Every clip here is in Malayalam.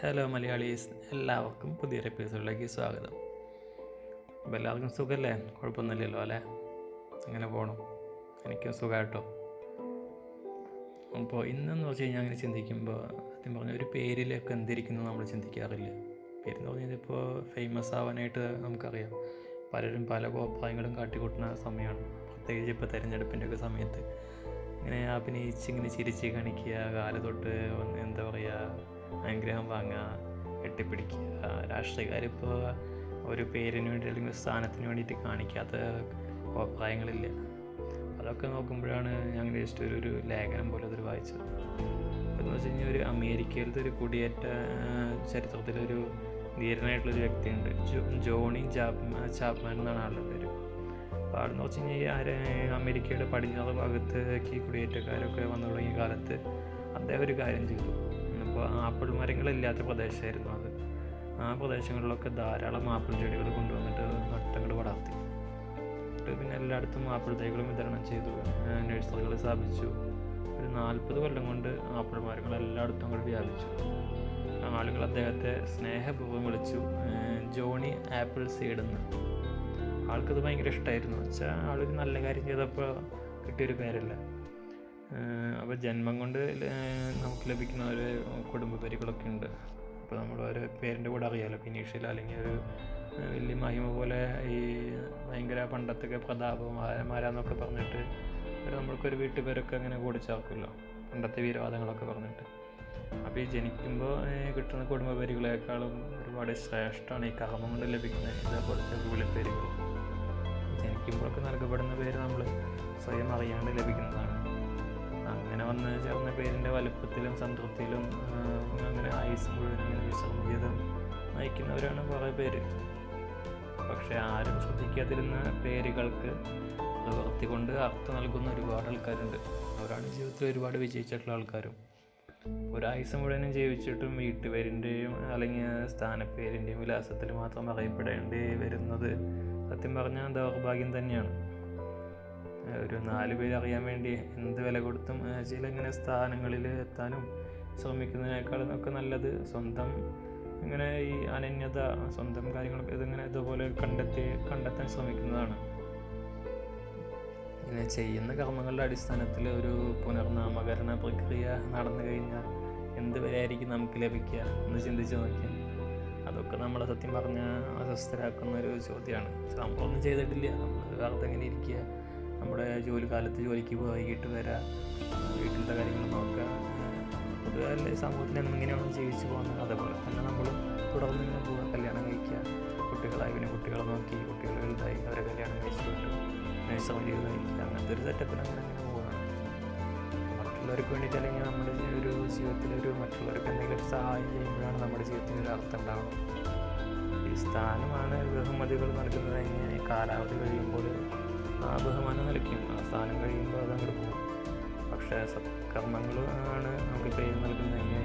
ഹലോ മലയാളീസ്, എല്ലാവർക്കും പുതിയൊരു എപ്പിസോഡിലേക്ക് സ്വാഗതം. അപ്പോൾ എല്ലാവർക്കും സുഖമല്ലേ? കുഴപ്പമൊന്നുമില്ലല്ലോ അല്ലേ? അങ്ങനെ പോകണം. എനിക്കും സുഖമായിട്ടോ. അപ്പോൾ ഇന്നെന്ന് വെച്ച് കഴിഞ്ഞാൽ അങ്ങനെ ചിന്തിക്കുമ്പോൾ സത്യം പറഞ്ഞാൽ ഒരു പേരിലൊക്കെ എന്തിരിക്കുന്നു നമ്മൾ ചിന്തിക്കാറില്ല. പേരെന്ന് പറഞ്ഞാൽ ഇപ്പോൾ ഫേമസ് ആവാനായിട്ട് നമുക്കറിയാം പലരും പല കോപ്രായങ്ങളും കാട്ടിക്കൂട്ടുന്ന സമയമാണ്. പ്രത്യേകിച്ച് ഇപ്പോൾ തിരഞ്ഞെടുപ്പിൻ്റെയൊക്കെ സമയത്ത് ഇങ്ങനെ അഭിനയിച്ച് ഇങ്ങനെ ചിരിച്ച് കാണിക്കുക, കാല് തൊട്ട് എന്താ പറയുക, അനുഗ്രഹം വാങ്ങുക, കെട്ടിപ്പിടിക്കുക. രാഷ്ട്രീയക്കാരിപ്പോൾ ഒരു പേരിന് വേണ്ടി അല്ലെങ്കിൽ സ്ഥാനത്തിന് വേണ്ടിയിട്ട് കാണിക്കാത്ത അഭിപ്രായങ്ങളില്ല. അതൊക്കെ നോക്കുമ്പോഴാണ് ഞങ്ങൾ ജസ്റ്റ് ഒരു ലേഖനം പോലെ അതൊരു വായിച്ചത്. എന്ന് വെച്ച് കഴിഞ്ഞാൽ ഒരു അമേരിക്കയിലത്തെ ഒരു കുടിയേറ്റ ചരിത്രത്തിലൊരു ധീരനായിട്ടുള്ളൊരു വ്യക്തിയുണ്ട്, ജോണി ചാപ്മാൻ എന്നാണ് ആളുടെ പേര്. അപ്പോൾ അവിടെ നിന്ന് വെച്ച് കഴിഞ്ഞാൽ അമേരിക്കയുടെ പടിഞ്ഞാറ് ഭാഗത്തേക്ക് കുടിയേറ്റക്കാരൊക്കെ വന്നു തുടങ്ങിയ കാലത്ത് അദ്ദേഹം ഒരു കാര്യം ചെയ്തു. അപ്പോൾ ആപ്പിൾ മരങ്ങളില്ലാത്ത പ്രദേശമായിരുന്നു അത്. ആ പ്രദേശങ്ങളിലൊക്കെ ധാരാളം ആപ്പിൾ ചെടികൾ കൊണ്ടുവന്നിട്ട് നട്ടങ്ങൾ വളർത്തി. പിന്നെ എല്ലായിടത്തും ആപ്പിൾ തൈകളും വിതരണം ചെയ്തു, നഴ്സറികൾ സ്ഥാപിച്ചു. ഒരു 40 കൊല്ലം കൊണ്ട് ആപ്പിൾ മരങ്ങൾ എല്ലായിടത്തും അങ്ങോട്ട് വ്യാപിച്ചു. ആളുകൾ അദ്ദേഹത്തെ സ്നേഹപൂർവ്വം വിളിച്ചു ജോണി ആപ്പിൾ സീഡ് എന്ന്. ആൾക്കത് ഭയങ്കര ഇഷ്ടമായിരുന്നു. വെച്ചാൽ ആളൊരു നല്ല കാര്യം ചെയ്തപ്പോൾ കിട്ടിയൊരു പേരല്ല. അപ്പോൾ ജന്മം കൊണ്ട് നമുക്ക് ലഭിക്കുന്ന ഒരു കുടുംബ പേരുകളൊക്കെ ഉണ്ട്. അപ്പോൾ നമ്മൾ ഒരു പേരിൻ്റെ കൂടെ അറിയാമല്ലോ ഇനീഷ്യൽ, അല്ലെങ്കിൽ ഒരു വലിയ മഹിമ പോലെ ഈ ഭയങ്കര പണ്ടത്തൊക്കെ പ്രതാപന്മാരാന്നൊക്കെ പറഞ്ഞിട്ട് നമ്മൾക്കൊരു വീട്ടുപേരൊക്കെ അങ്ങനെ കൂടി ചേർക്കുമല്ലോ പണ്ടത്തെ വീരവാദങ്ങളൊക്കെ പറഞ്ഞിട്ട്. അപ്പോൾ ഈ ജനിക്കുമ്പോൾ കിട്ടുന്ന കുടുംബ പേരുകളെക്കാളും ഒരുപാട് ശ്രേഷ്ഠമാണ് ഈ കർമ്മം കൊണ്ട് ലഭിക്കുന്ന ഇതേപോലത്തെ വിളിപ്പേരുകൾ. ജനിക്കുമ്പോഴൊക്കെ നൽകപ്പെടുന്ന പേര് നമ്മൾ സ്വയം അറിയാണ്ട് ലഭിക്കുന്നതാണ്. അങ്ങനെ വന്ന് ചേർന്ന പേരിൻ്റെ വലുപ്പത്തിലും സംതൃപ്തിയിലും അങ്ങനെ ആയുസ് മുഴുവൻ അങ്ങനെ വിശ്രമിച്ചതും നയിക്കുന്നവരാണ് കുറേ പേര്. പക്ഷെ ആരും ശ്രദ്ധിക്കാതിരുന്ന പേരുകൾക്ക് പ്രവൃത്തി കൊണ്ട് അർത്ഥം നൽകുന്ന ഒരുപാട് ആൾക്കാരുണ്ട്. അവരാണ് ജീവിതത്തിൽ ഒരുപാട് വിജയിച്ചിട്ടുള്ള ആൾക്കാരും. ഒരാഴ്ച മുഴുവനും ജീവിച്ചിട്ടും വീട്ടുപേരിൻ്റെയും അല്ലെങ്കിൽ സ്ഥാനപ്പേരിൻ്റെയും വിലാസത്തിൽ മാത്രം അറിയപ്പെടേണ്ടി വരുന്നത് സത്യം പറഞ്ഞാൽ ദൗർഭാഗ്യം തന്നെയാണ്. ഒരു 4 പേര് അറിയാൻ വേണ്ടി എന്ത് വില കൊടുത്തും ചില ഇങ്ങനെ സ്ഥാനങ്ങളിൽ എത്താനും ശ്രമിക്കുന്നതിനേക്കാളും ഒക്കെ നല്ലത് സ്വന്തം ഇങ്ങനെ ഈ അനന്യത, സ്വന്തം കാര്യങ്ങളൊക്കെ ഇതിങ്ങനെ ഇതുപോലെ കണ്ടെത്താൻ ശ്രമിക്കുന്നതാണ്. പിന്നെ ചെയ്യുന്ന കർമ്മങ്ങളുടെ അടിസ്ഥാനത്തിൽ ഒരു പുനർനാമകരണ പ്രക്രിയ നടന്നു കഴിഞ്ഞാൽ എന്ത് വിലയായിരിക്കും നമുക്ക് ലഭിക്കുക എന്ന് ചിന്തിച്ച് നോക്കി. അതൊക്കെ നമ്മളെ സത്യം പറഞ്ഞാൽ അസ്വസ്ഥരാക്കുന്ന ഒരു ചോദ്യമാണ്. നമ്മളൊന്നും ചെയ്തിട്ടില്ല, നമ്മൾ കാലത്ത് എങ്ങനെ ഇരിക്കുക, നമ്മുടെ ജോലിക്കാലത്ത് ജോലിക്ക് പോയിട്ട് വരാം, വീട്ടിലത്തെ കാര്യങ്ങൾ നോക്കുക, പൊതുവെ സമൂഹത്തിൽ എങ്ങനെയാണോ ജീവിച്ചു പോകുന്നത് അതേപോലെ തന്നെ നമ്മൾ തുടർന്ന് ഇങ്ങനെ പോവുക. കല്യാണം കഴിക്കുക, കുട്ടികളായി, പിന്നെ കുട്ടികളെ നോക്കി, കുട്ടികൾ വലുതായി, അവരെ കല്യാണം കഴിച്ചു വിട്ടു, നഴ്സറി ചെയ്ത് കഴിക്കുക, അങ്ങനത്തെ ഒരു സെറ്റപ്പിൽ അങ്ങനെ അങ്ങനെ പോകുകയാണ്. മറ്റുള്ളവർക്ക് വേണ്ടിയിട്ട് അല്ലെങ്കിൽ നമ്മുടെ ഒരു ജീവിതത്തിലൊരു മറ്റുള്ളവർക്ക് എന്തെങ്കിലും ഒരു സഹായം ചെയ്യുമ്പോഴാണ് നമ്മുടെ ജീവിതത്തിനൊരു അർത്ഥം ഉണ്ടാവുക. ഈ സ്ഥാനമാണ് ബഹുമതികൾ നൽകുന്നതെങ്കിൽ കാലാവധി കഴിയുമ്പോൾ ആ ബഹുമാനം നൽകും, ആ സ്ഥാനം കഴിയുമ്പോൾ അത് അങ്ങോട്ട് പോകും. പക്ഷേ സത്കർമ്മങ്ങളാണ് നമുക്ക് പേര് നൽകുന്നതെങ്കിൽ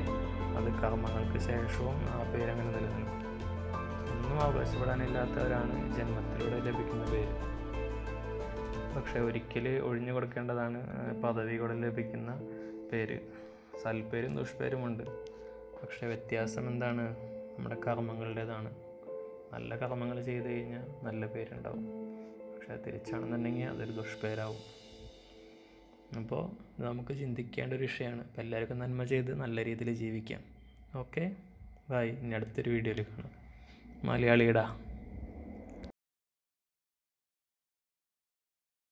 അത് കർമ്മങ്ങൾക്ക് ശേഷവും ആ പേരങ്ങനെ നിലനിൽക്കും. ഒന്നും അവകാശപ്പെടാനില്ലാത്തവരാണ് ജന്മത്തിലൂടെ ലഭിക്കുന്ന പേര്. പക്ഷേ ഒരിക്കൽ ഒഴിഞ്ഞു കൊടുക്കേണ്ടതാണ് പദവിയോടെ ലഭിക്കുന്ന പേര്. സൽപ്പേരും ദുഷ്പേരുമുണ്ട്, പക്ഷേ വ്യത്യാസം എന്താണ്? നമ്മുടെ കർമ്മങ്ങളുടേതാണ്. നല്ല കർമ്മങ്ങൾ ചെയ്ത് കഴിഞ്ഞാൽ നല്ല പേരുണ്ടാവും, പക്ഷേ തിരിച്ചാണെന്നുണ്ടെങ്കിൽ അതൊരു ദുഷ്പേരാവും. അപ്പോൾ നമുക്ക് ചിന്തിക്കേണ്ട ഒരു വിഷയമാണ്. അപ്പോൾ എല്ലാവർക്കും നന്മ ചെയ്ത് നല്ല രീതിയിൽ ജീവിക്കാം. Okay, bye. ഇനി അടുത്തൊരു വീഡിയോയിൽ കാണാം. മലയാളിടാ.